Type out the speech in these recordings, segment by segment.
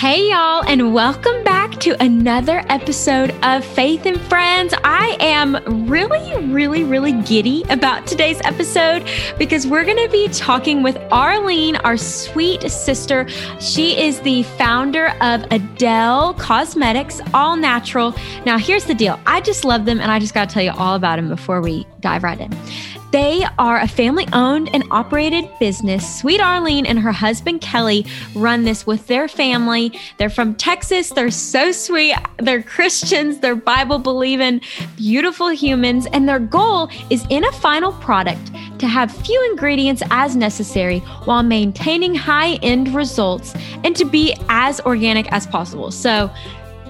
Hey y'all, and welcome back to another episode of Faith and Friends. I am really giddy about today's episode because we're going to be talking with Arlene, our sweet sister. She is the founder of Adele Cosmetics, all natural. Now, here's the deal. I just love them, and I just got to tell you all about them before we dive right in. They are a family-owned and operated business. Sweet Arlene and her husband, Kelly, run this with their family. They're from Texas. They're so sweet. They're Christians. They're Bible-believing, beautiful humans. And their goal is, in a final product, to have few ingredients as necessary while maintaining high-end results and to be as organic as possible. So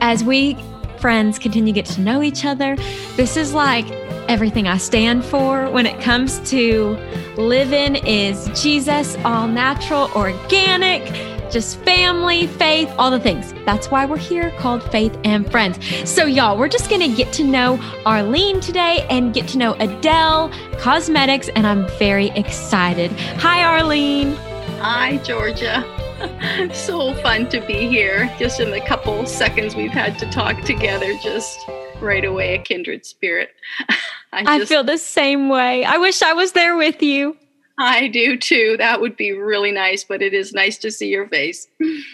as we friends continue to get to know each other, this is like everything I stand for when it comes to living is Jesus, all natural, organic, just family, faith, all the things. That's why we're here, called Faith and Friends. So y'all, we're just gonna get to know Arlene today and get to know Adele Cosmetics, and I'm very excited. Hi, Arlene. Hi, Georgia. So fun to be here. Just in the couple seconds we've had to talk together, just right away, a kindred spirit. I feel the same way. I wish I was there with you. I do too. That would be really nice, but it is nice to see your face.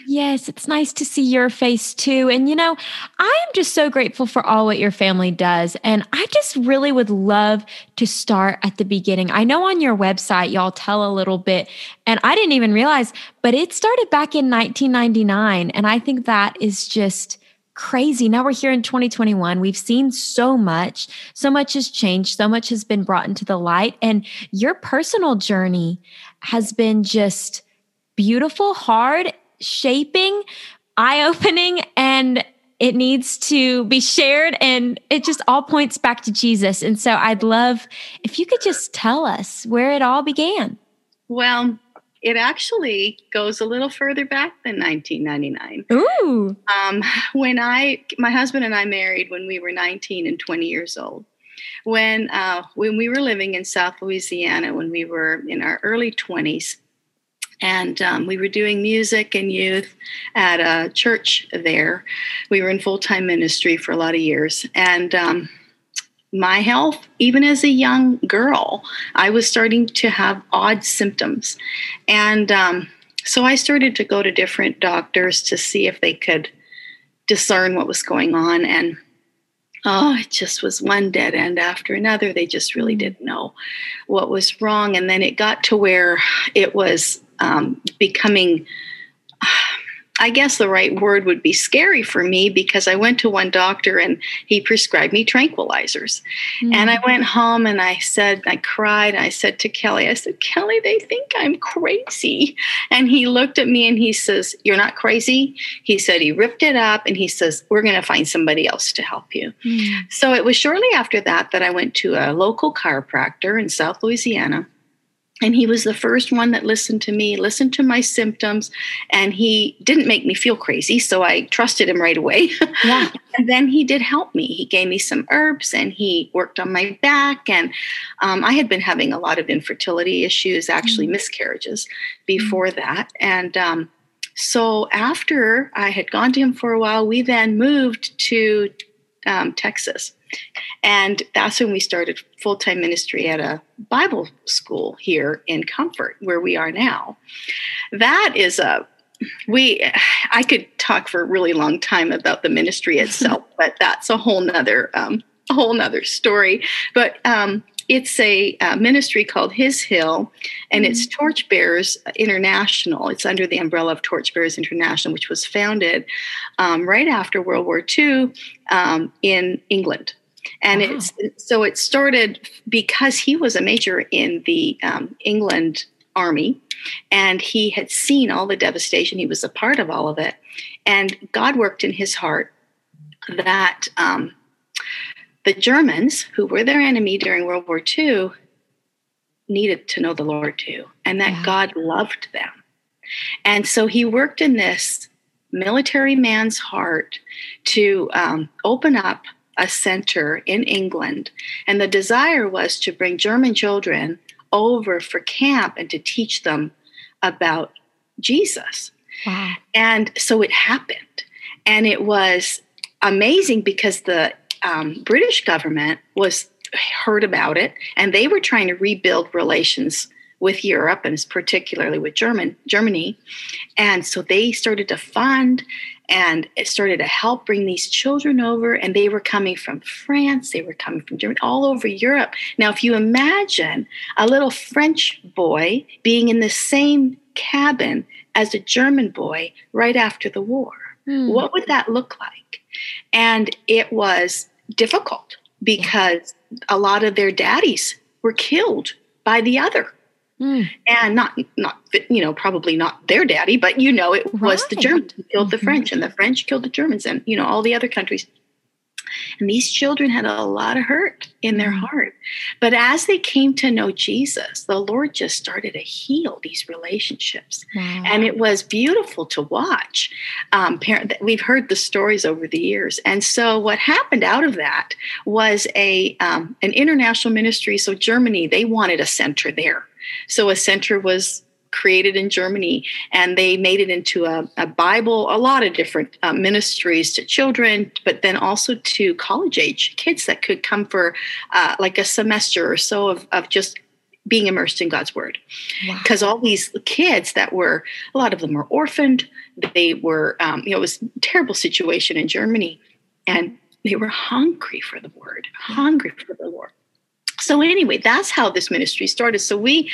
Yes, it's nice to see your face too. And you know, I am just so grateful for all what your family does. And I just really would love to start at the beginning. I know on your website, y'all tell a little bit, and I didn't even realize, but it started back in 1999. And I think that is just crazy. Now we're here in 2021. We've seen so much. So much has changed. So much has been brought into the light. And your personal journey has been just beautiful, hard, shaping, eye-opening, and it needs to be shared. And it just all points back to Jesus. And so I'd love if you could just tell us where it all began. Well, it actually goes a little further back than 1999. Ooh! My husband and I married when we were 19 and 20 years old. When we were living in South Louisiana, when we were in our early 20s, and we were doing music and youth at a church there. We were in full-time ministry for a lot of years, and my health, even as a young girl, I was starting to have odd symptoms. And so I started to go to different doctors to see if they could discern what was going on. And it just was one dead end after another. They just really didn't know what was wrong. And then it got to where it was becoming, I guess the right word would be scary for me, because I went to one doctor and he prescribed me tranquilizers. Mm-hmm. And I went home and I cried. And I said to Kelly, Kelly, they think I'm crazy. And he looked at me and he says, you're not crazy. He said, he ripped it up and he says, we're going to find somebody else to help you. Mm-hmm. So it was shortly after that I went to a local chiropractor in South Louisiana. And he was the first one that listened to me, listened to my symptoms, and he didn't make me feel crazy, so I trusted him right away. Yeah. And then he did help me. He gave me some herbs, and he worked on my back. And I had been having a lot of infertility issues, actually miscarriages, before that. And so after I had gone to him for a while, we then moved to Texas. And that's when we started full-time ministry at a Bible school here in Comfort, where we are now. That is I could talk for a really long time about the ministry itself, but that's a whole nother story. But it's a ministry called His Hill, and it's Torchbearers International. It's under the umbrella of Torchbearers International, which was founded right after World War II in England. And wow. It started because he was a major in the England Army, and he had seen all the devastation. He was a part of all of it. And God worked in his heart that the Germans, who were their enemy during World War II, needed to know the Lord too, and that God loved them. And so he worked in this military man's heart to open up a center in England. And the desire was to bring German children over for camp and to teach them about Jesus. Wow. And so it happened. And it was amazing because the British government heard about it, and they were trying to rebuild relations with Europe, and particularly with Germany. And so they started to fund, and it started to help bring these children over. And they were coming from France. They were coming from Germany, all over Europe. Now, if you imagine a little French boy being in the same cabin as a German boy right after the war, what would that look like? And it was difficult because a lot of their daddies were killed by the other. And not probably not their daddy, but it was right. The Germans who killed the French, and the French killed the Germans, and all the other countries. And these children had a lot of hurt in their heart. But as they came to know Jesus, the Lord just started to heal these relationships. Wow. And it was beautiful to watch. We've heard the stories over the years. And so what happened out of that was an international ministry. So Germany, they wanted a center there. So a center was created in Germany, and they made it into a Bible, a lot of different ministries to children, but then also to college-age kids that could come for like a semester or so of just being immersed in God's Word. Because all these kids that were, a lot of them were orphaned. They were, it was a terrible situation in Germany, and they were hungry for the Word, hungry for the Lord. So anyway, that's how this ministry started. So we,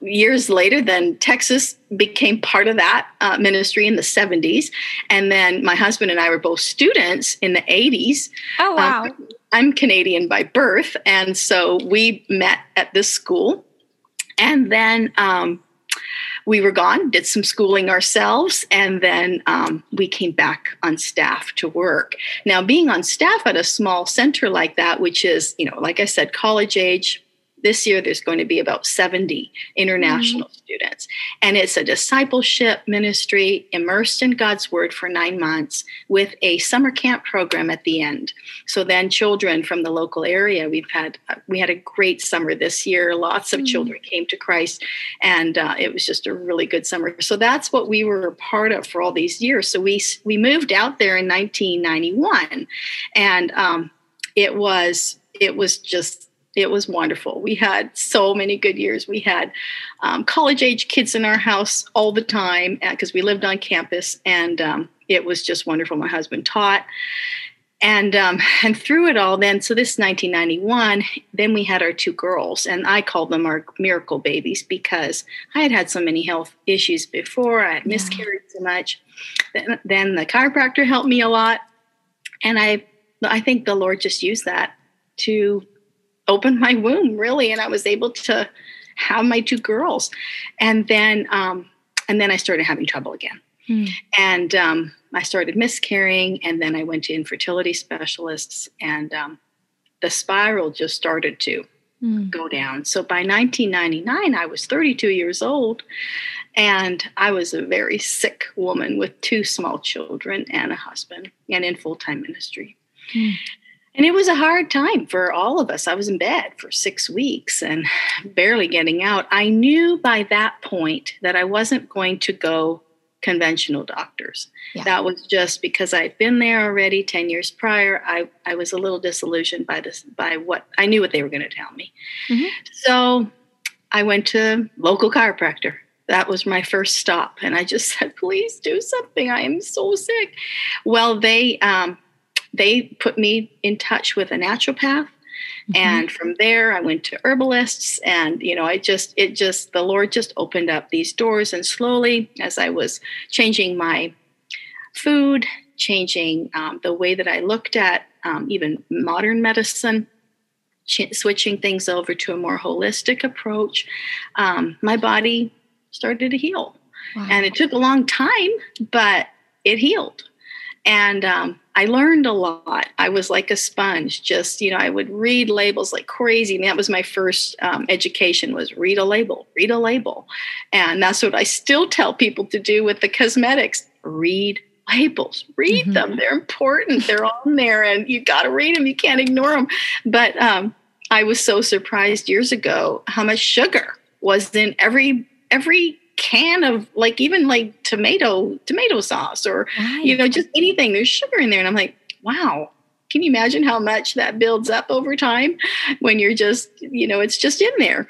years later, then Texas became part of that ministry in the 70s. And then my husband and I were both students in the 80s. Oh, wow. I'm Canadian by birth. And so we met at this school. And then we were gone, did some schooling ourselves, and then we came back on staff to work. Now, being on staff at a small center like that, which is, like I said, college age, this year there's going to be about 70 international students. And it's a discipleship ministry immersed in God's Word for 9 months with a summer camp program at the end. So then children from the local area, we had a great summer this year. Lots of children came to Christ, and it was just a really good summer. So that's what we were a part of for all these years. So we moved out there in 1991, and it was wonderful. We had so many good years. We had college-age kids in our house all the time because we lived on campus, and it was just wonderful. My husband taught. And through it all then, so this is 1991, then we had our two girls, and I called them our miracle babies because I had so many health issues before. I had miscarried so much. Then the chiropractor helped me a lot, and I think the Lord just used that to opened my womb, really, and I was able to have my two girls. And then I started having trouble again. And I started miscarrying, and then I went to infertility specialists, and the spiral just started to go down. So by 1999, I was 32 years old, and I was a very sick woman with two small children and a husband and in full-time ministry. And it was a hard time for all of us. I was in bed for 6 weeks and barely getting out. I knew by that point that I wasn't going to go conventional doctors. Yeah. That was just because I'd been there already 10 years prior. I was a little disillusioned by what I knew what they were going to tell me. So I went to local chiropractor. That was my first stop. And I just said, please do something. I am so sick. Well, they put me in touch with a naturopath. And from there I went to herbalists, and, the Lord just opened up these doors. And slowly, as I was changing my food, changing the way that I looked at even modern medicine, switching things over to a more holistic approach, my body started to heal. Wow. And it took a long time, but it healed. And I learned a lot. I was like a sponge. Just, I would read labels like crazy. And that was my first education, was read a label. And that's what I still tell people to do with the cosmetics. Read labels. Read them. They're important. They're on there. And you got to read them. You can't ignore them. But I was so surprised years ago how much sugar was in every can of like, even like tomato sauce or, right. you know, just anything. There's sugar in there. And I'm like, wow, can you imagine how much that builds up over time when you're just, you know, it's just in there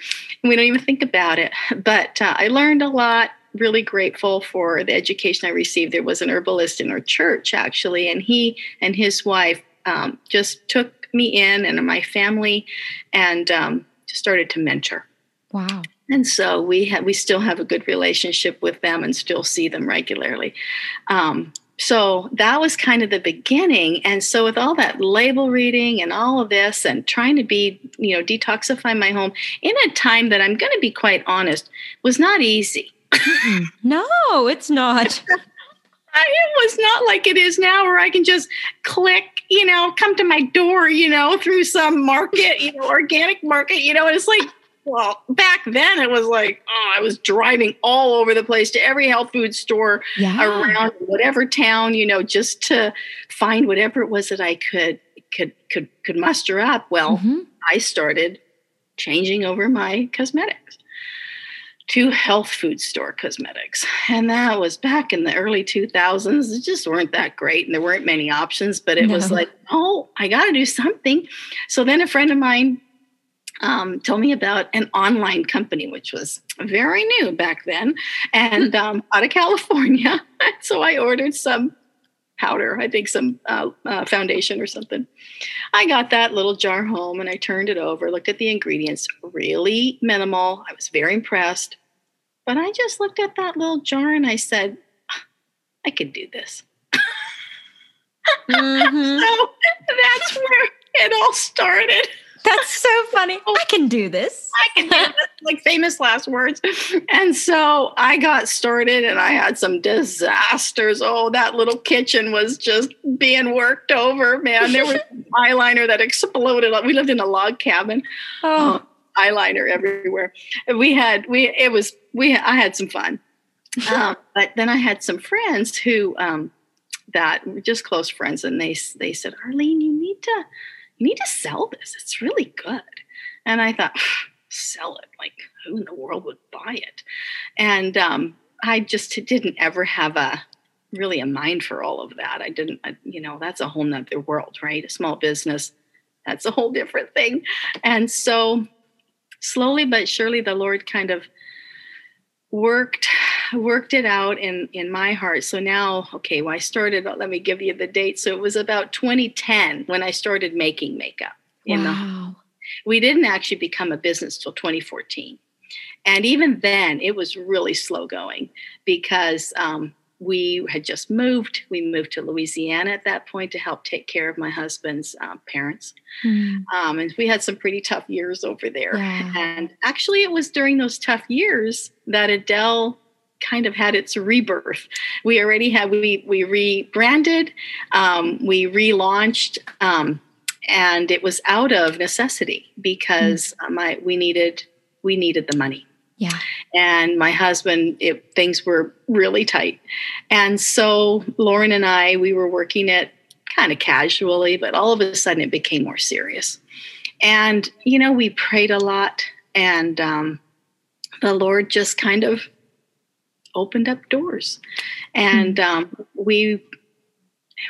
and we don't even think about it. But I learned a lot. Really grateful for the education I received. There was an herbalist in our church, actually, and he and his wife just took me in and my family and just started to mentor. Wow. And so we still have a good relationship with them and still see them regularly. So that was kind of the beginning. And so with all that label reading and all of this and trying to be, you know, detoxify my home in a time that I'm going to be quite honest, was not easy. No, it's not. It was not like it is now where I can just click, you know, come to my door, you know, through some market, you know, organic market, you know, and it's like, well, back then it was like, oh, I was driving all over the place to every health food store around whatever town, you know, just to find whatever it was that I could muster up. Well, I started changing over my cosmetics to health food store cosmetics. And that was back in the early 2000s. It just weren't that great. And there weren't many options, but it was like, oh, I got to do something. So then a friend of mine told me about an online company, which was very new back then and out of California. So I ordered some powder, I think some foundation or something. I got that little jar home and I turned it over, looked at the ingredients, really minimal. I was very impressed, but I just looked at that little jar and I said, I could do this. So that's where it all started. That's so funny. I can do this. I can do this, like famous last words. And so I got started and I had some disasters. Oh, that little kitchen was just being worked over, man. There was eyeliner that exploded. We lived in a log cabin. Oh, eyeliner everywhere. I had some fun. But then I had some friends who, that were just close friends. And they said, Arlene, you need to sell this. It's really good. And I thought, sell it? Like, who in the world would buy it? And I just didn't ever have a mind for all of that. That's a whole nother world, right? A small business, that's a whole different thing. And so slowly but surely, the Lord kind of worked it out in my heart. So now, okay, well, I started, let me give you the date. So it was about 2010 when I started making makeup. We didn't actually become a business till 2014. And even then it was really slow going because we had just moved. We moved to Louisiana at that point to help take care of my husband's parents. And we had some pretty tough years over there. Yeah. And actually it was during those tough years that Adele kind of had its rebirth. We rebranded, we relaunched, and it was out of necessity because we needed the money. Yeah. And my husband, things were really tight. And so Lauren and I, we were working it kind of casually, but all of a sudden it became more serious. And, you know, we prayed a lot and the Lord just kind of opened up doors. And we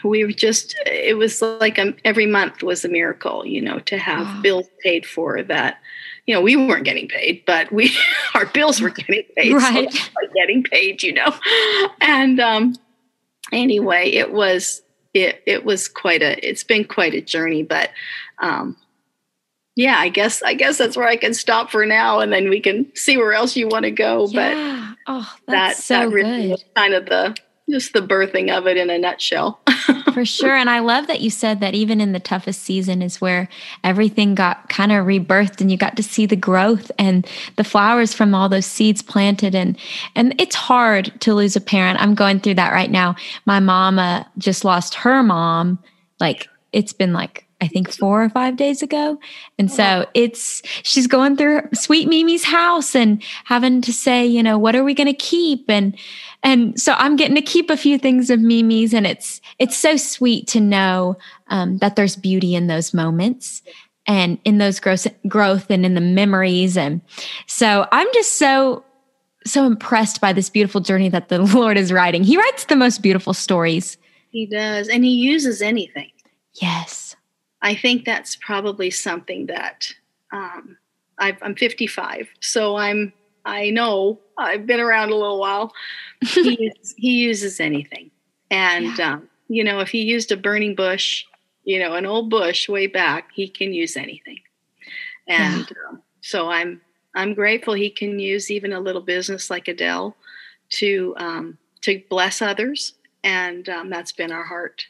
were just, it was like every month was a miracle, you know, to have bills paid for that. You know, we weren't getting paid, but our bills were getting paid. Right. So we were getting paid, you know. And anyway, it's been quite a journey, but yeah, I guess that's where I can stop for now and then we can see where else you want to go. Yeah. But that's kind of the birthing of it in a nutshell. For sure. And I love that you said that even in the toughest season is where everything got kind of rebirthed and you got to see the growth and the flowers from all those seeds planted. And it's hard to lose a parent. I'm going through that right now. My mama just lost her mom. Like it's been like, I think 4 or 5 days ago. And so she's going through sweet Mimi's house and having to say, you know, what are we going to keep? And so I'm getting to keep a few things of Mimi's and it's so sweet to know that there's beauty in those moments and in those growth and in the memories. And so I'm just so so impressed by this beautiful journey that the Lord is writing. He writes the most beautiful stories. He does. And he uses anything. Yes. I think that's probably something that I'm 55. So I know I've been around a little while. He uses anything. And, yeah. You know, if he used a burning bush, you know, an old bush way back, he can use anything. And yeah. So I'm grateful he can use even a little business like Adele to bless others. And that's been our heart.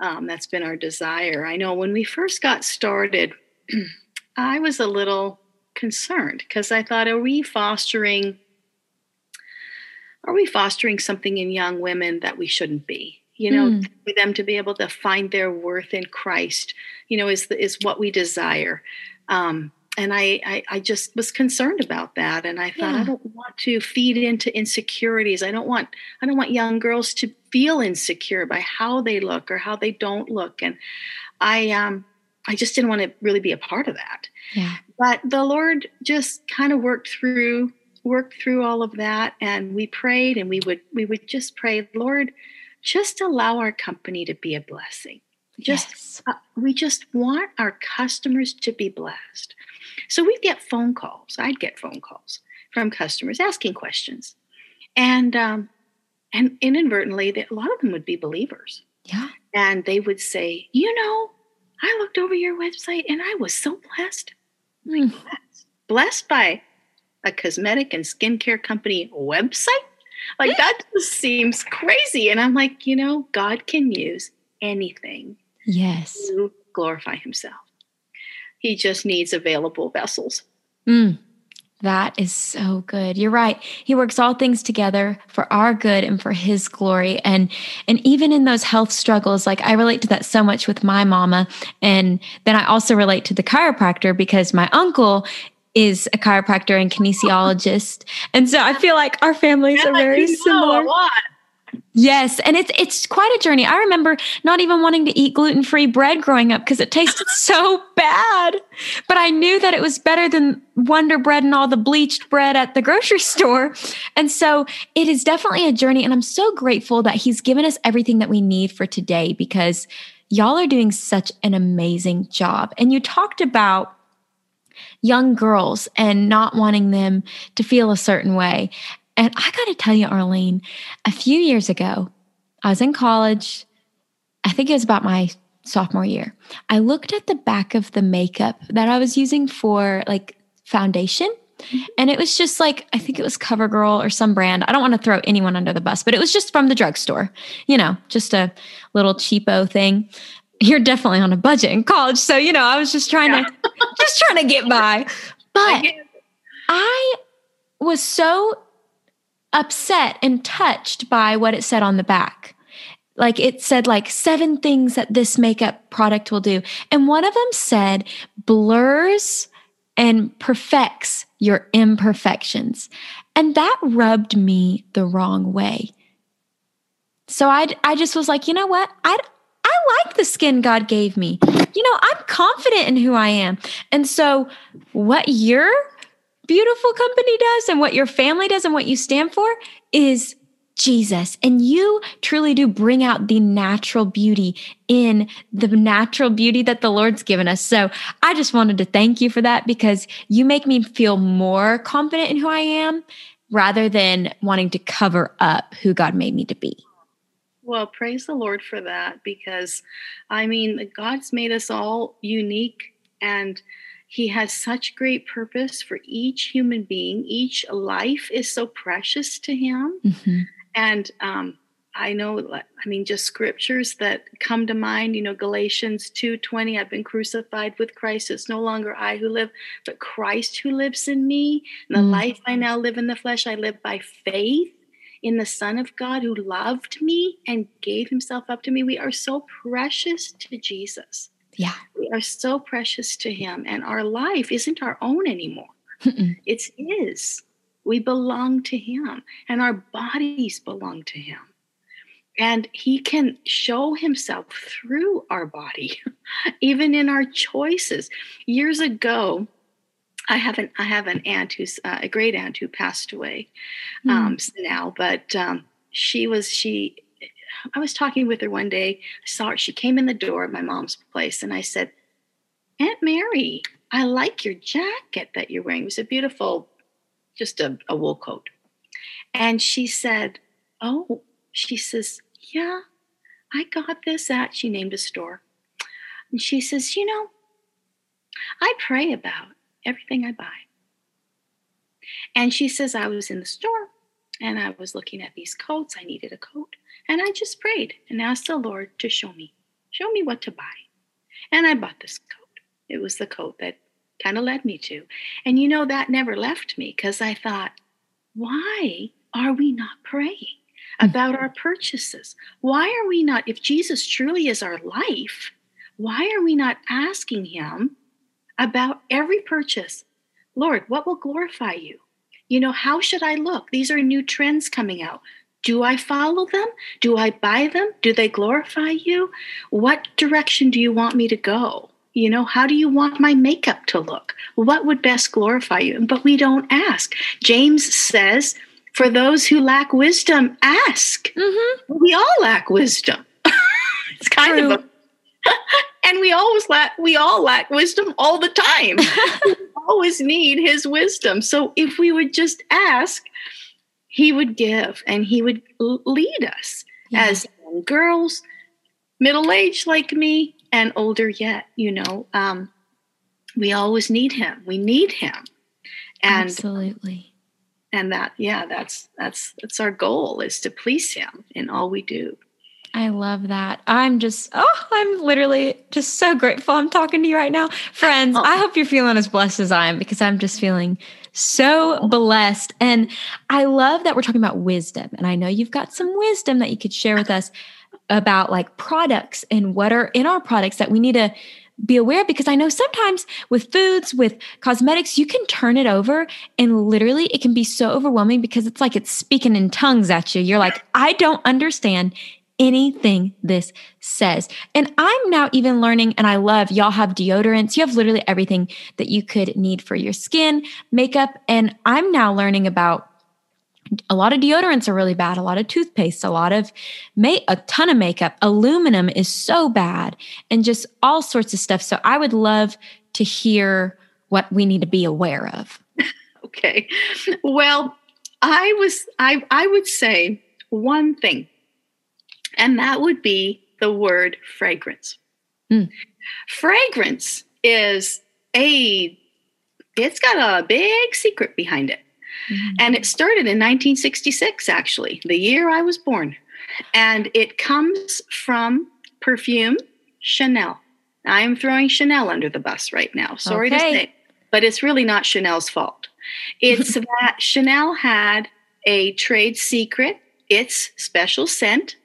That's been our desire. I know when we first got started, I was a little concerned because I thought, are we fostering something in young women that we shouldn't be? You know, for them to be able to find their worth in Christ, you know, is what we desire. And I just was concerned about that. And I thought, yeah. I don't want to feed into insecurities. I don't want young girls to feel insecure by how they look or how they don't look. And I just didn't want to really be a part of that. Yeah. But the Lord just kind of worked through all of that. And we prayed, and we would just pray, Lord, just allow our company to be a blessing. We just want our customers to be blessed. So we'd get phone calls. I'd get phone calls from customers asking questions. And inadvertently, a lot of them would be believers. Yeah. And they would say, you know, I looked over your website and I was so blessed. Mm. Blessed by a cosmetic and skincare company website? Like, that just seems crazy. And I'm like, you know, God can use anything. Yes. To glorify himself. He just needs available vessels. Mm. That is so good. You're right. He works all things together for our good and for his glory. And even in those health struggles, like, I relate to that so much with my mama. And then I also relate to the chiropractor because my uncle is a chiropractor and kinesiologist. And so I feel like our families are very similar. Yes. And it's quite a journey. I remember not even wanting to eat gluten-free bread growing up because it tasted so bad. But I knew that it was better than Wonder Bread and all the bleached bread at the grocery store. And so it is definitely a journey. And I'm so grateful that he's given us everything that we need for today, because y'all are doing such an amazing job. And you talked about young girls and not wanting them to feel a certain way. And I got to tell you, Arlene, a few years ago, I was in college. I think it was about my sophomore year. I looked at the back of the makeup that I was using for, like, foundation. And it was just like, I think it was CoverGirl or some brand. I don't want to throw anyone under the bus, but it was just from the drugstore, you know, just a little cheapo thing. You're definitely on a budget in college. So, you know, I was just trying to, get by. But I was so upset and touched by what it said on the back. Like, it said like 7 things that this makeup product will do. And one of them said, blurs and perfects your imperfections. And that rubbed me the wrong way. So I just was like, you know what? I like the skin God gave me. You know, I'm confident in who I am. And so what you're beautiful company does and what your family does and what you stand for is Jesus. And you truly do bring out the natural beauty in the natural beauty that the Lord's given us. So I just wanted to thank you for that, because you make me feel more confident in who I am rather than wanting to cover up who God made me to be. Well, praise the Lord for that, because I mean, God's made us all unique, and he has such great purpose for each human being. Each life is so precious to him. Mm-hmm. And I know, I mean, just scriptures that come to mind, you know, Galatians 2:20, I've been crucified with Christ. It's no longer I who live, but Christ who lives in me. And the life I now live in the flesh, I live by faith in the Son of God who loved me and gave himself up to me. We are so precious to Jesus. Yeah. We are so precious to him, and our life isn't our own anymore. Mm-mm. It's his. We belong to him, and our bodies belong to him. And he can show himself through our body, even in our choices. Years ago, I have an aunt who's a great aunt who passed away now, but I was talking with her one day. I saw her. She came in the door of my mom's place, and I said, "Aunt Mary, I like your jacket that you're wearing. It was a beautiful, just a wool coat." And she said, "Oh," she says, "yeah, I got this at," she named a store. And she says, "You know, I pray about everything I buy." And she says, "I was in the store and I was looking at these coats. I needed a coat. And I just prayed and asked the Lord to show me what to buy. And I bought this coat. It was the coat that kind of led me to." And you know, that never left me, because I thought, why are we not praying about our purchases? Why are we not, if Jesus truly is our life, why are we not asking him about every purchase? Lord, what will glorify you? You know, how should I look? These are new trends coming out. Do I follow them? Do I buy them? Do they glorify you? What direction do you want me to go? You know, how do you want my makeup to look? What would best glorify you? But we don't ask. James says, for those who lack wisdom, ask. Mm-hmm. We all lack wisdom. It's kind True. Of a... And we all lack wisdom all the time. We always need his wisdom. So if we would just ask, he would give, and he would lead us as young girls, middle-aged like me, and older yet, you know. We always need him. We need him. And, absolutely. And that's our goal, is to please him in all we do. I love that. I'm literally just so grateful I'm talking to you right now. Friends, I hope you're feeling as blessed as I am, because I'm just feeling so blessed. And I love that we're talking about wisdom. And I know you've got some wisdom that you could share with us about like products and what are in our products that we need to be aware of, because I know sometimes with foods, with cosmetics, you can turn it over and literally it can be so overwhelming, because it's like it's speaking in tongues at you. You're like, I don't understand anything this says. And I'm now even learning, and I love, y'all have deodorants. You have literally everything that you could need for your skin, makeup. And I'm now learning about a lot of deodorants are really bad. A lot of toothpaste, a ton of makeup. Aluminum is so bad, and just all sorts of stuff. So I would love to hear what we need to be aware of. Okay. Well, I would say one thing, and that would be the word fragrance. Mm. Fragrance is it's got a big secret behind it. Mm-hmm. And it started in 1966, actually, the year I was born. And it comes from perfume, Chanel. I'm throwing Chanel under the bus right now. Sorry to say, but it's really not Chanel's fault. It's that Chanel had a trade secret, its special scent.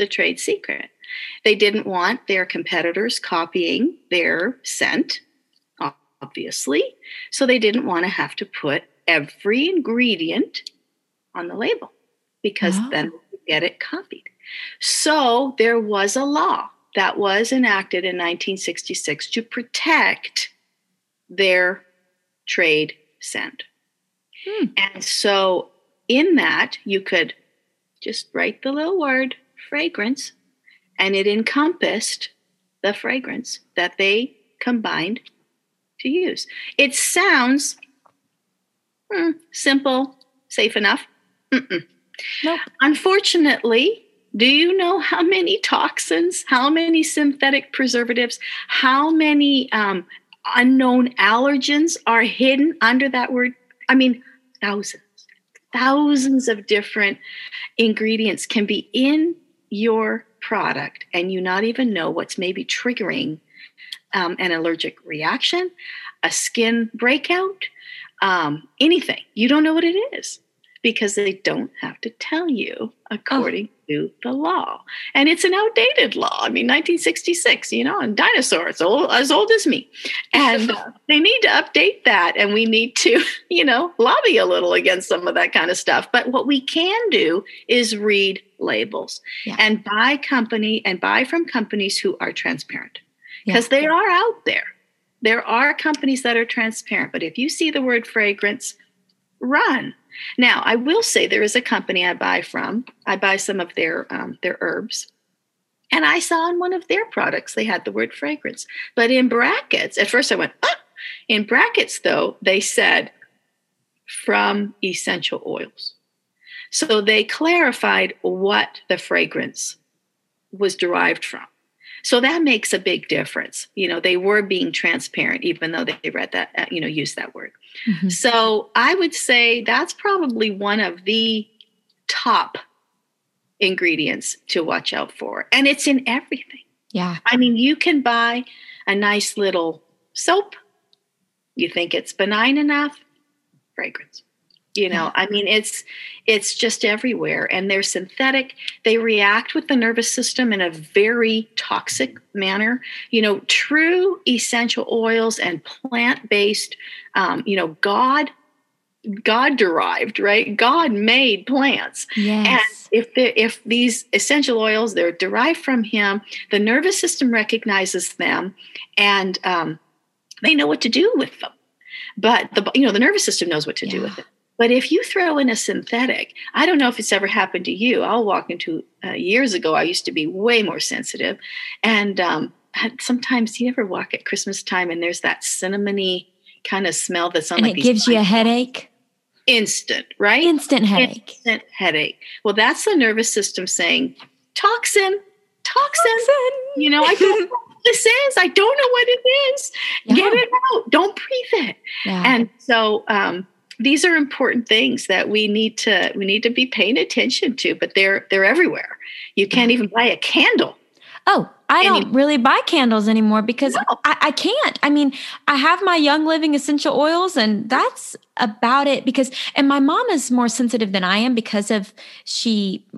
A trade secret. They didn't want their competitors copying their scent, obviously, so they didn't want to have to put every ingredient on the label, because then we get it copied. So there was a law that was enacted in 1966 to protect their trade scent. And so in that, you could just write the little word fragrance, and it encompassed the fragrance that they combined to use. It sounds simple, safe enough. Nope. Unfortunately, do you know how many toxins, how many synthetic preservatives, how many unknown allergens are hidden under that word? I mean, thousands of different ingredients can be in your product, and you not even know what's maybe triggering an allergic reaction, a skin breakout, anything. You don't know what it is, because they don't have to tell you according to the law. And it's an outdated law. I mean, 1966, you know, and dinosaurs, as old as me. And they need to update that. And we need to, you know, lobby a little against some of that kind of stuff. But what we can do is read labels and buy from companies who are transparent, because they are out there. There are companies that are transparent, but if you see the word fragrance, run. Now, I will say there is a company I buy from. I buy some of their herbs. And I saw in one of their products, they had the word fragrance. But in brackets, at first I went, oh, in brackets, though, they said from essential oils. So they clarified what the fragrance was derived from. So that makes a big difference. You know, they were being transparent, even though they read that, you know, used that word. Mm-hmm. So I would say that's probably one of the top ingredients to watch out for. And it's in everything. Yeah. I mean, you can buy a nice little soap. You think it's benign enough, fragrance. You know, yeah. I mean, it's just everywhere. And they're synthetic. They react with the nervous system in a very toxic manner. You know, true essential oils and plant-based, you know, God-derived, right? God made plants. Yes. And if these essential oils, they're derived from him, the nervous system recognizes them and they know what to do with them. But, the nervous system knows what to do with it. But if you throw in a synthetic, I don't know if it's ever happened to you. I'll walk into years ago, I used to be way more sensitive. And sometimes you ever walk at Christmas time and there's that cinnamony kind of smell that's on, and like it gives you a headache. Instant, right? Instant headache. Instant headache. Well, that's the nervous system saying, toxin. You know, I don't know what this is. I don't know what it is. Yeah. Get it out. Don't breathe it. Yeah. And so, these are important things that we need to be paying attention to, but they're everywhere. You can't even buy a candle. Oh, I don't really buy candles anymore because I can't. I mean, I have my Young Living essential oils and that's about it because my mom is more sensitive than I am because of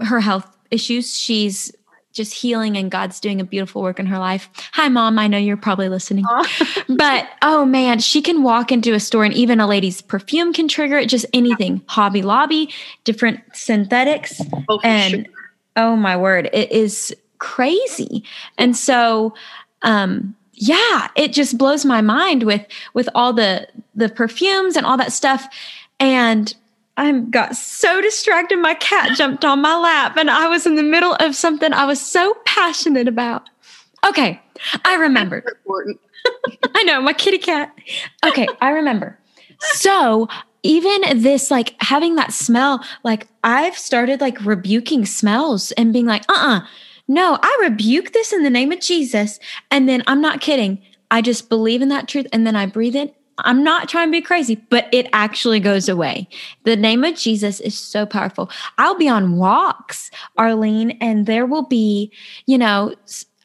her health issues. She's just healing and God's doing a beautiful work in her life. Hi, Mom. I know you're probably listening. But, oh man, she can walk into a store and even a lady's perfume can trigger it, just anything. Hobby Lobby, different synthetics. Oh, and sure. Oh my word, it is crazy. And so, it just blows my mind with all the perfumes and all that stuff. And I got so distracted. My cat jumped on my lap and I was in the middle of something I was so passionate about. Okay. I remembered. I know, my kitty cat. Okay. I remember. So even this, like having that smell, like I've started like rebuking smells and being like, no, I rebuke this in the name of Jesus. And then I'm not kidding. I just believe in that truth. And then I breathe it. I'm not trying to be crazy, but it actually goes away. The name of Jesus is so powerful. I'll be on walks, Arlene, and there will be, you know,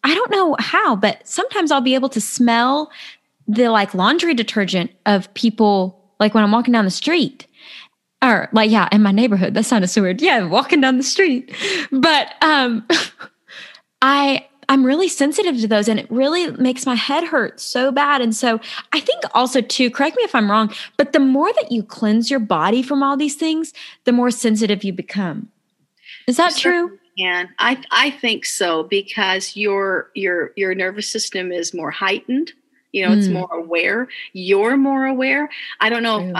I don't know how, but sometimes I'll be able to smell the like laundry detergent of people, like when I'm walking down the street or like, in my neighborhood. That sounded so weird. Yeah. Walking down the street. But, I'm really sensitive to those and it really makes my head hurt so bad. And so I think also too, correct me if I'm wrong, but the more that you cleanse your body from all these things, the more sensitive you become. Is that true? Yeah, I think so because your nervous system is more heightened. You know, it's more aware. You're more aware. I don't know.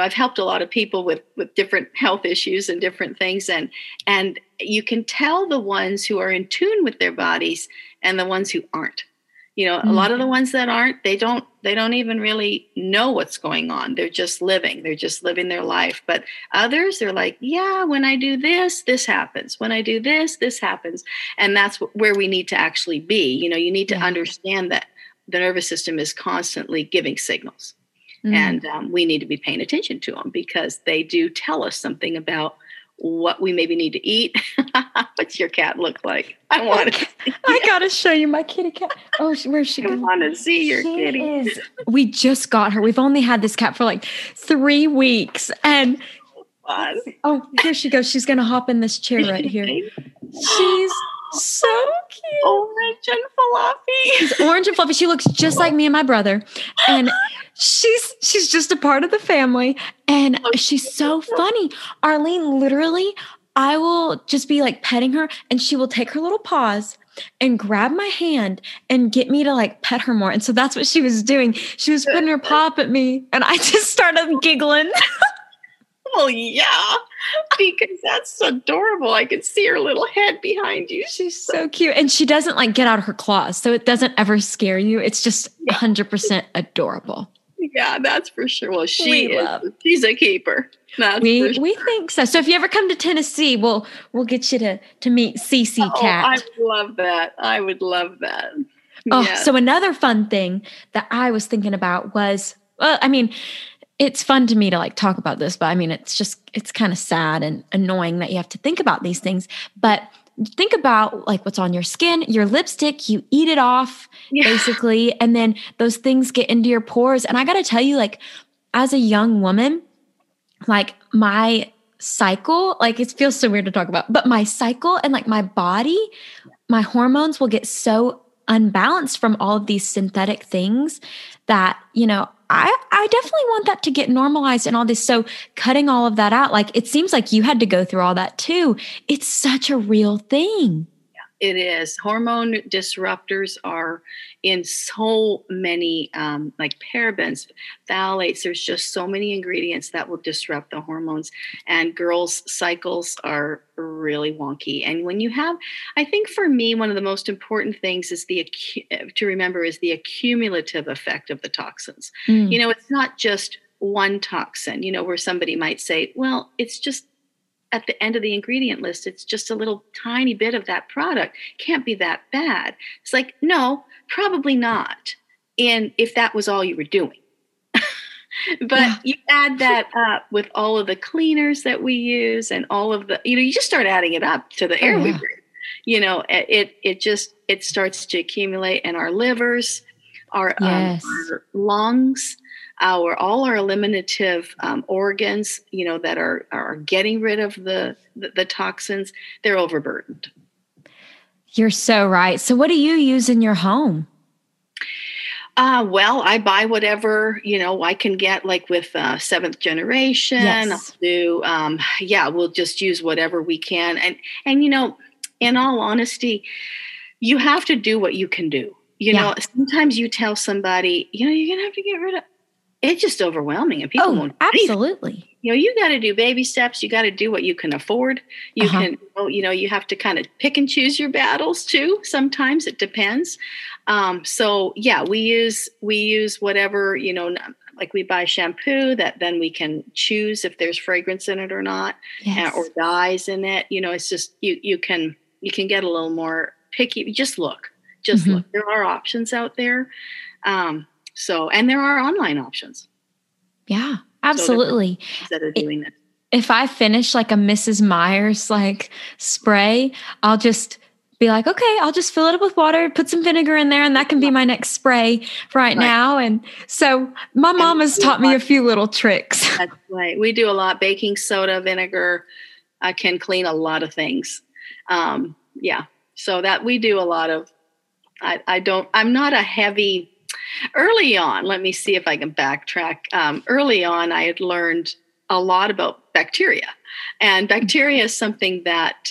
I've helped a lot of people with different health issues and different things. And you can tell the ones who are in tune with their bodies and the ones who aren't. You know, a lot of the ones that aren't, they don't even really know what's going on. They're just living their life. But others, they're like, when I do this, this happens. When I do this, this happens. And that's where we need to actually be. You know, you need to understand that the nervous system is constantly giving signals and we need to be paying attention to them because they do tell us something about what we maybe need to eat. What's your cat look like? I want to. I got to show you my kitty cat. Oh, where's she going? I want to see your kitty. We just got her. We've only had this cat for like 3 weeks and oh, here she goes. She's going to hop in this chair right here. She's so cute. Orange and fluffy. She's orange and fluffy. She looks just like me and my brother. And she's just a part of the family. And she's so funny. Arlene, literally, I will just be like petting her, and she will take her little paws and grab my hand and get me to like pet her more. And so that's what she was doing. She was putting her paw up at me, and I just started giggling. Well, yeah, because that's adorable. I can see her little head behind you. She's so cute. And she doesn't like get out her claws. So it doesn't ever scare you. It's just 100% adorable. Yeah, that's for sure. Well, she's a keeper. That's we think so. So if you ever come to Tennessee, we'll get you to meet Cece Cat. I love that. I would love that. Oh, yes. So another fun thing that I was thinking about was, well, I mean, it's fun to me to like talk about this, but I mean, it's kind of sad and annoying that you have to think about these things, but think about like what's on your skin, your lipstick, you eat it off basically. And then those things get into your pores. And I got to tell you, like as a young woman, like my cycle, like it feels so weird to talk about, but my cycle and like my body, my hormones will get so unbalanced from all of these synthetic things that, you know, I definitely want that to get normalized and all this. So cutting all of that out, like it seems like you had to go through all that too. It's such a real thing. It is. Hormone disruptors are in so many, like parabens, phthalates. There's just so many ingredients that will disrupt the hormones, and girls' cycles are really wonky. And when you have, I think for me, one of the most important things is to remember is the accumulative effect of the toxins. You know, it's not just one toxin, you know, where somebody might say, well, it's just, at the end of the ingredient list, it's just a little tiny bit of that product. Can't be that bad. It's like, no, probably not. And if that was all you were doing. But you add that up with all of the cleaners that we use and all of the, you know, you just start adding it up to the air we breathe. You know, it starts to accumulate in our livers, our lungs, all our eliminative organs, you know, that are getting rid of the toxins. They're overburdened. You're so right. So what do you use in your home? Well, I buy whatever, you know, I can get, like with Seventh Generation. Yes. I'll do, we'll just use whatever we can. And, you know, in all honesty, you have to do what you can do. You know, sometimes you tell somebody, you know, you're going to have to get rid of, it's just overwhelming, and people won't. Absolutely. You know, you got to do baby steps. You got to do what you can afford. You can, you know, you have to kind of pick and choose your battles too. Sometimes it depends. We use whatever, you know, like we buy shampoo that then we can choose if there's fragrance in it or not, or dyes in it. You know, it's just, you can get a little more picky. Just look, there are options out there. And there are online options. Yeah, absolutely. So that are doing that. If I finish like a Mrs. Meyer's like spray, I'll just be like, okay, I'll just fill it up with water, put some vinegar in there, and that can be my next spray right now. And so my mom has taught me a few little tricks. That's right. We do a lot. Baking soda, vinegar, I can clean a lot of things. So that we do a lot of, I'm not a heavy... Early on, let me see if I can backtrack. Early on, I had learned a lot about bacteria. And bacteria is something that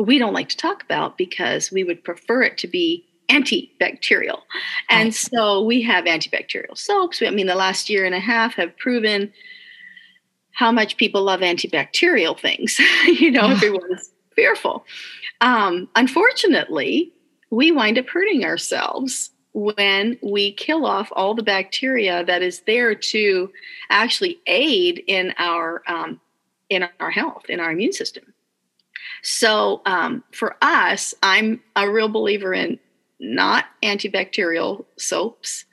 we don't like to talk about because we would prefer it to be antibacterial. And so we have antibacterial soaps. I mean, the last year and a half have proven how much people love antibacterial things. You know, everyone's fearful. Unfortunately, we wind up hurting ourselves when we kill off all the bacteria that is there to actually aid in our health, in our immune system. So for us, I'm a real believer in not antibacterial soaps.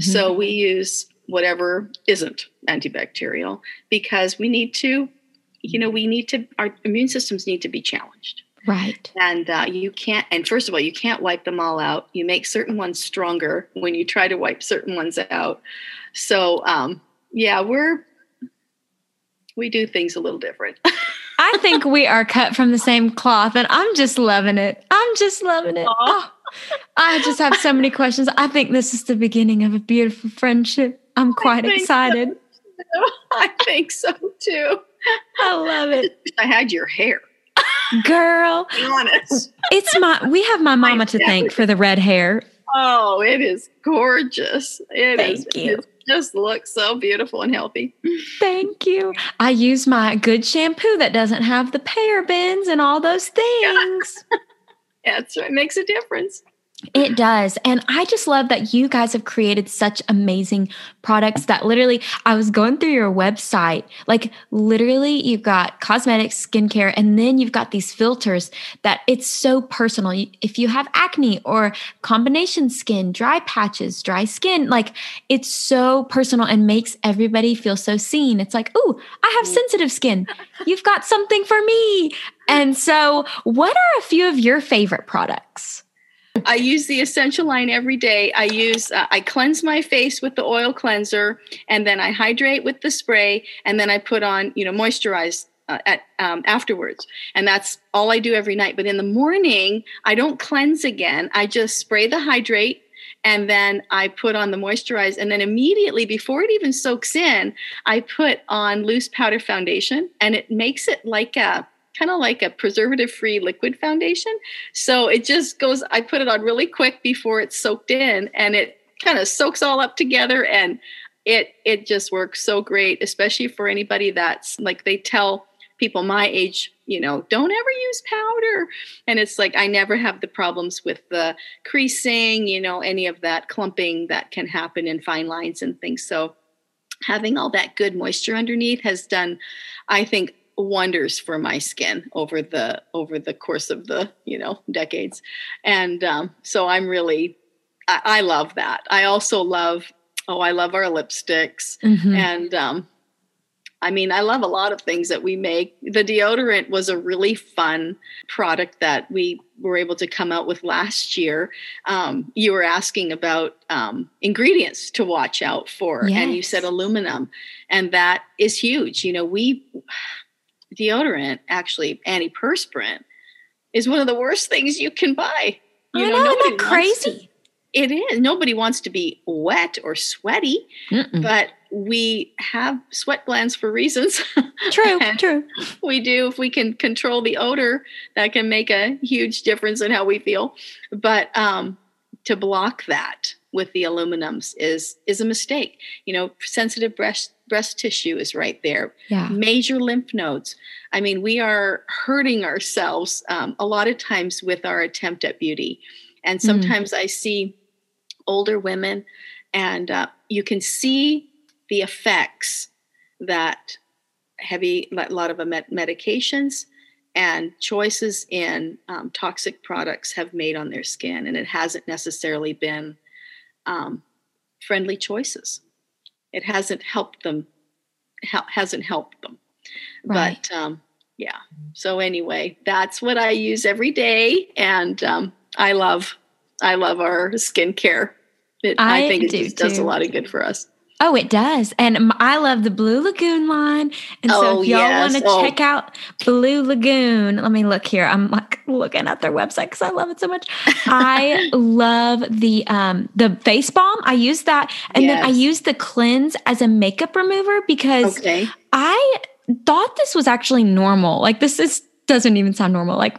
So we use whatever isn't antibacterial because we need to, you know, our immune systems need to be challenged. Right. And first of all, you can't wipe them all out. You make certain ones stronger when you try to wipe certain ones out. So, we do things a little different. I think we are cut from the same cloth, and I'm just loving it. Oh, I just have so many questions. I think this is the beginning of a beautiful friendship. I'm quite excited. I think so too. I love it. I had your hair. Girl. Be honest. We have my mama to thank for the red hair. Oh, it is gorgeous. Thank you. It just looks so beautiful and healthy. Thank you. I use my good shampoo that doesn't have the parabens and all those things. That's right. It makes a difference. It does. And I just love that you guys have created such amazing products that literally, I was going through your website, like literally you've got cosmetics, skincare, and then you've got these filters that it's so personal. If you have acne or combination skin, dry patches, dry skin, like it's so personal and makes everybody feel so seen. It's like, ooh, I have sensitive skin. You've got something for me. And so what are a few of your favorite products? I use the essential line every day. I cleanse my face with the oil cleanser, and then I hydrate with the spray, and then I put on, moisturize afterwards. And that's all I do every night. But in the morning, I don't cleanse again. I just spray the hydrate, and then I put on the moisturize. And then immediately before it even soaks in, I put on loose powder foundation, and it makes it like kind of like a preservative-free liquid foundation. So it just goes, I put it on really quick before it's soaked in, and it kind of soaks all up together, and it just works so great, especially for anybody that's like, they tell people my age, don't ever use powder. And it's like, I never have the problems with the creasing, any of that clumping that can happen in fine lines and things. So having all that good moisture underneath has done, I think, wonders for my skin over the course of the decades, and so I'm really I love that. I also love I love our lipsticks, and I love a lot of things that we make. The deodorant was a really fun product that we were able to come out with last year. You were asking about ingredients to watch out for, and you said aluminum, and that is huge. Deodorant, actually antiperspirant, is one of the worst things you can buy. Isn't that crazy? It is. Nobody wants to be wet or sweaty, but we have sweat glands for reasons. True. We do. If we can control the odor, that can make a huge difference in how we feel. But to block that with the aluminums is a mistake. Sensitive breast tissue is right there. Yeah. Major lymph nodes. We are hurting ourselves a lot of times with our attempt at beauty. And sometimes I see older women, and you can see the effects that a lot of medications and choices in toxic products have made on their skin. And it hasn't necessarily been friendly choices. It hasn't helped them. Right. But yeah. So anyway, that's what I use every day, and I love our skincare. I think it just does a lot of good for us. Oh, it does. And I love the Blue Lagoon line. And so if y'all want to check out Blue Lagoon, let me look here. I'm like looking at their website because I love it so much. I love the face balm. I use that. And then I use the cleanse as a makeup remover because I thought this was actually normal. Like this doesn't even sound normal. Like,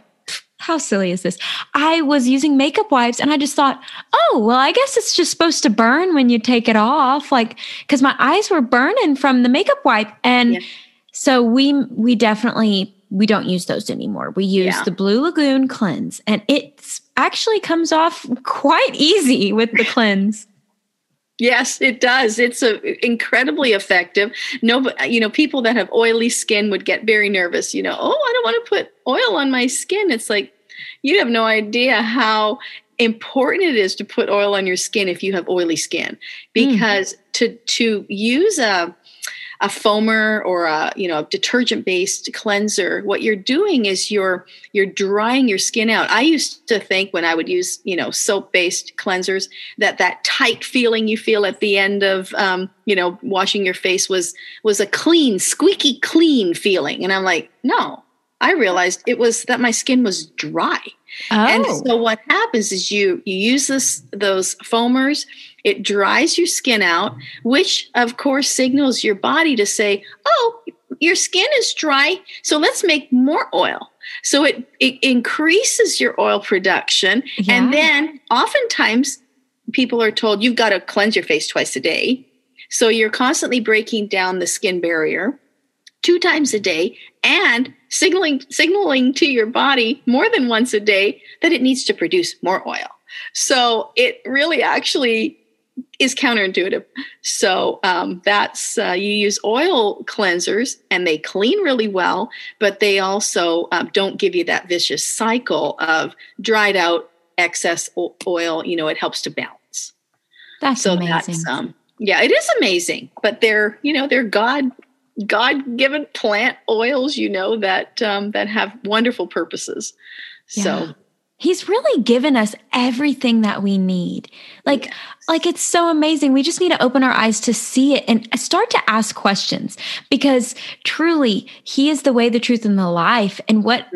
how silly is this? I was using makeup wipes, and I just thought, I guess it's just supposed to burn when you take it off. Like, because my eyes were burning from the makeup wipe. And so we definitely, we don't use those anymore. We use the Blue Lagoon cleanse, and it actually comes off quite easy with the cleanse. Yes, it does. It's incredibly effective. No, people that have oily skin would get very nervous. I don't want to put oil on my skin. It's like, you have no idea how important it is to put oil on your skin if you have oily skin, because to use a foamer or a detergent based cleanser, what you're doing is you're drying your skin out. I used to think when I would use, soap based cleansers that tight feeling you feel at the end of, washing your face was a clean, squeaky clean feeling. And I'm like, no, I realized it was that my skin was dry. Oh. And so what happens is you use those foamers, it dries your skin out, which of course signals your body to say, your skin is dry, so let's make more oil. So it increases your oil production. Yeah. And then oftentimes people are told you've got to cleanse your face twice a day. So you're constantly breaking down the skin barrier 2 times a day and signaling to your body more than once a day that it needs to produce more oil. So it really actually is counterintuitive. So that's you use oil cleansers and they clean really well, but they also don't give you that vicious cycle of dried out excess oil. You know, it helps to balance. That's so amazing. That's, yeah, it is amazing. But they're, you know, they're God-given plant oils, you know, that have wonderful purposes. Yeah. So He's really given us everything that we need. Like, yes. Like it's so amazing. We just need to open our eyes to see it and start to ask questions, because truly He is the way, the truth, and the life. And what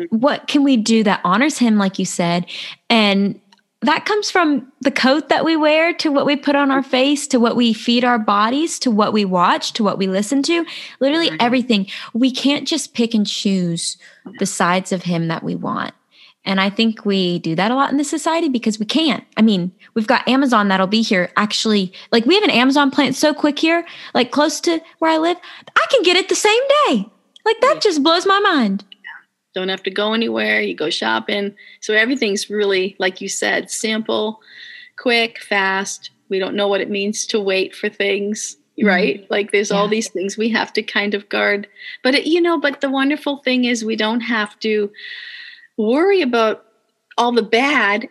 can we do that honors Him, like you said? And that comes from the coat that we wear, to what we put on our face, to what we feed our bodies, to what we watch, to what we listen to, literally everything. We can't just pick and choose the sides of Him that we want. And I think we do that a lot in this society because we can't. I mean, we've got Amazon that'll be here. Actually, like we have an Amazon plant so quick here, like close to where I live, I can get it the same day. Like that just blows my mind. Yeah. Don't have to go anywhere. You go shopping. So everything's really, like you said, simple, quick, fast. We don't know what it means to wait for things, right? Mm-hmm. Like there's all these things we have to kind of guard. But, but the wonderful thing is we don't have to worry about all the bad.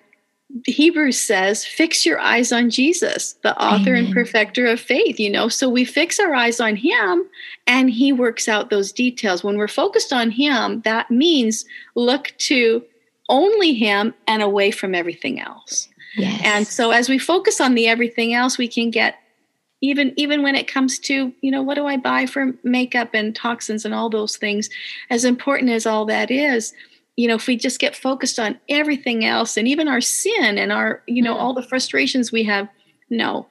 Hebrews says, fix your eyes on Jesus, the author and perfecter of faith, So we fix our eyes on Him and He works out those details. When we're focused on Him, that means look to only Him and away from everything else. Yes. And so as we focus on the everything else, we can get even when it comes to, what do I buy for makeup and toxins and all those things, as important as all that is, if we just get focused on everything else and even our sin and our, all the frustrations we have, no,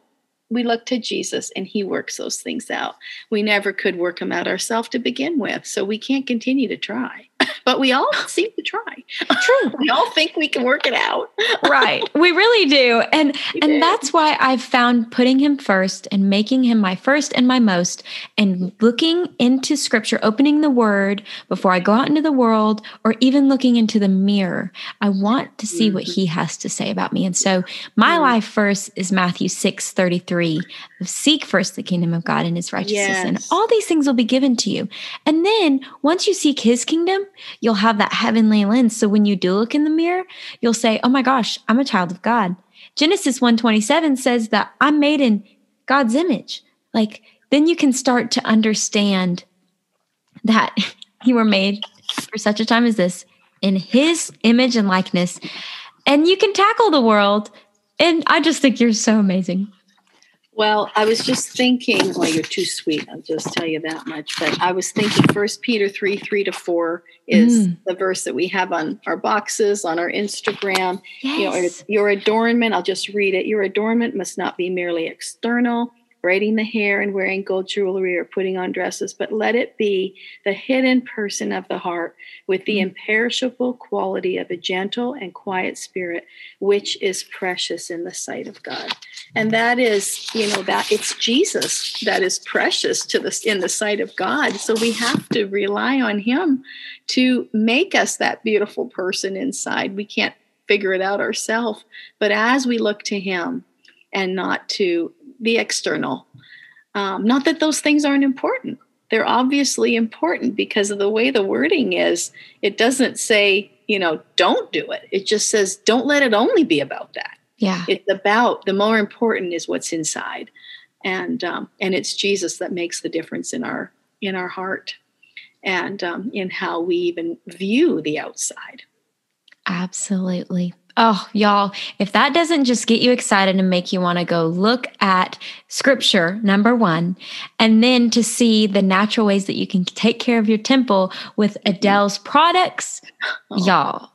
we look to Jesus and He works those things out. We never could work them out ourselves to begin with. So we can't continue to try, but we all seem to try. True. We all think we can work it out. Right. We really do. And that's why I've found putting Him first and making Him my first and my most, and looking into Scripture, opening the Word before I go out into the world, or even looking into the mirror. I want to see what He has to say about me. And so my life first is Matthew 6:33. Seek first the kingdom of God and His righteousness, and all these things will be given to you. And then once you seek His kingdom, you'll have that heavenly lens. So when you do look in the mirror, you'll say, oh my gosh, I'm a child of God. Genesis 1:27 says that I'm made in God's image. Like, then you can start to understand that you were made for such a time as this, in His image and likeness, and you can tackle the world. And I just think you're so amazing. Well, I was just thinking, well, you're too sweet. I'll just tell you that much. But I was thinking 1 Peter 3:3-4 is the verse that we have on our boxes, on our Instagram. Yes. Your adornment, I'll just read it. Your adornment must not be merely external, braiding the hair and wearing gold jewelry or putting on dresses, but let it be the hidden person of the heart with the imperishable quality of a gentle and quiet spirit, which is precious in the sight of God. And that is, that it's Jesus that is precious in the sight of God. So we have to rely on Him to make us that beautiful person inside. We can't figure it out ourselves, but as we look to Him and not to the external, not that those things aren't important. They're obviously important because of the way the wording is. It doesn't say, don't do it. It just says, don't let it only be about that. Yeah. It's about, the more important is what's inside. And it's Jesus that makes the difference in our heart and in how we even view the outside. Absolutely. Oh, y'all, if that doesn't just get you excited and make you want to go look at Scripture, number one, and then to see the natural ways that you can take care of your temple with Adele's products, y'all.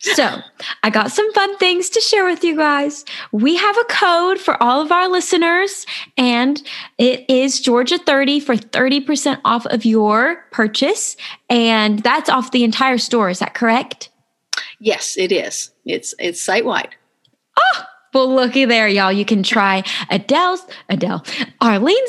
So I got some fun things to share with you guys. We have a code for all of our listeners, and it is Georgia30 for 30% off of your purchase. And that's off the entire store. Is that correct? Yes, it is. It's site-wide. Oh, well, looky there, y'all. You can try Arlene's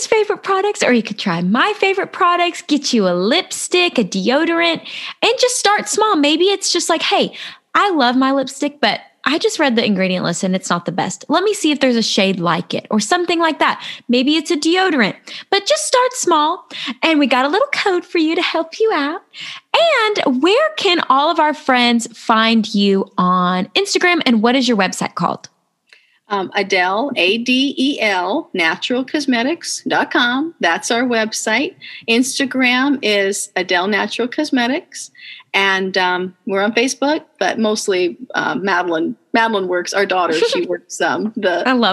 favorite products, or you could try my favorite products, get you a lipstick, a deodorant, and just start small. Maybe it's just like, hey, I love my lipstick, but I just read the ingredient list and it's not the best. Let me see if there's a shade like it or something like that. Maybe it's a deodorant, but just start small. And we got a little code for you to help you out. And where can all of our friends find you on Instagram, and what is your website called? Adele, ADEL, naturalcosmetics.com. That's our website. Instagram is Adele Natural Cosmetics. And we're on Facebook, but mostly Madeline works, our daughter. She works I love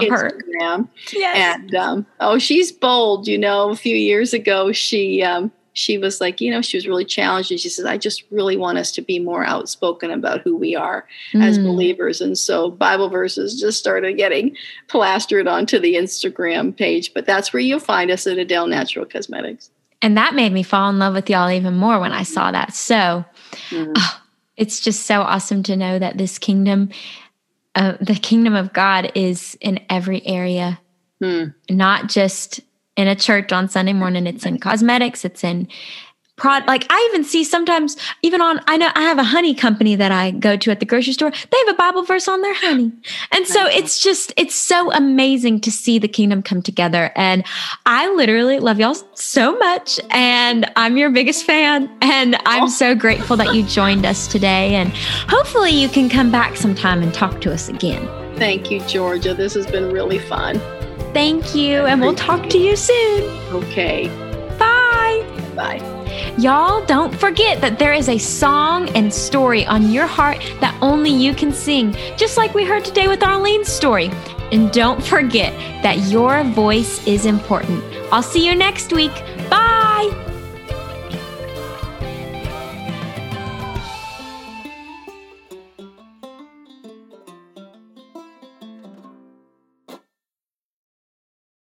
Instagram. Her. Yes. And she's bold. You know, a few years ago, she was like, you know, she was really challenged. And she says, I just really want us to be more outspoken about who we are as believers. And so Bible verses just started getting plastered onto the Instagram page. But that's where you'll find us, at Adele Natural Cosmetics. And that made me fall in love with y'all even more when I saw that. So it's just so awesome to know that this kingdom, the kingdom of God, is in every area, not just in a church on Sunday morning. It's in cosmetics. It's in like I even see sometimes even on, I know I have a honey company that I go to at the grocery store. They have a Bible verse on their honey. And so it's just, it's so amazing to see the kingdom come together. And I literally love y'all so much. And I'm your biggest fan. And I'm so grateful that you joined us today. And hopefully you can come back sometime and talk to us again. Thank you, Georgia. This has been really fun. Thank you. And we'll talk to you soon. Okay. Bye. Bye. Y'all, don't forget that there is a song and story on your heart that only you can sing, just like we heard today with Arlene's story. And don't forget that your voice is important. I'll see you next week. Bye.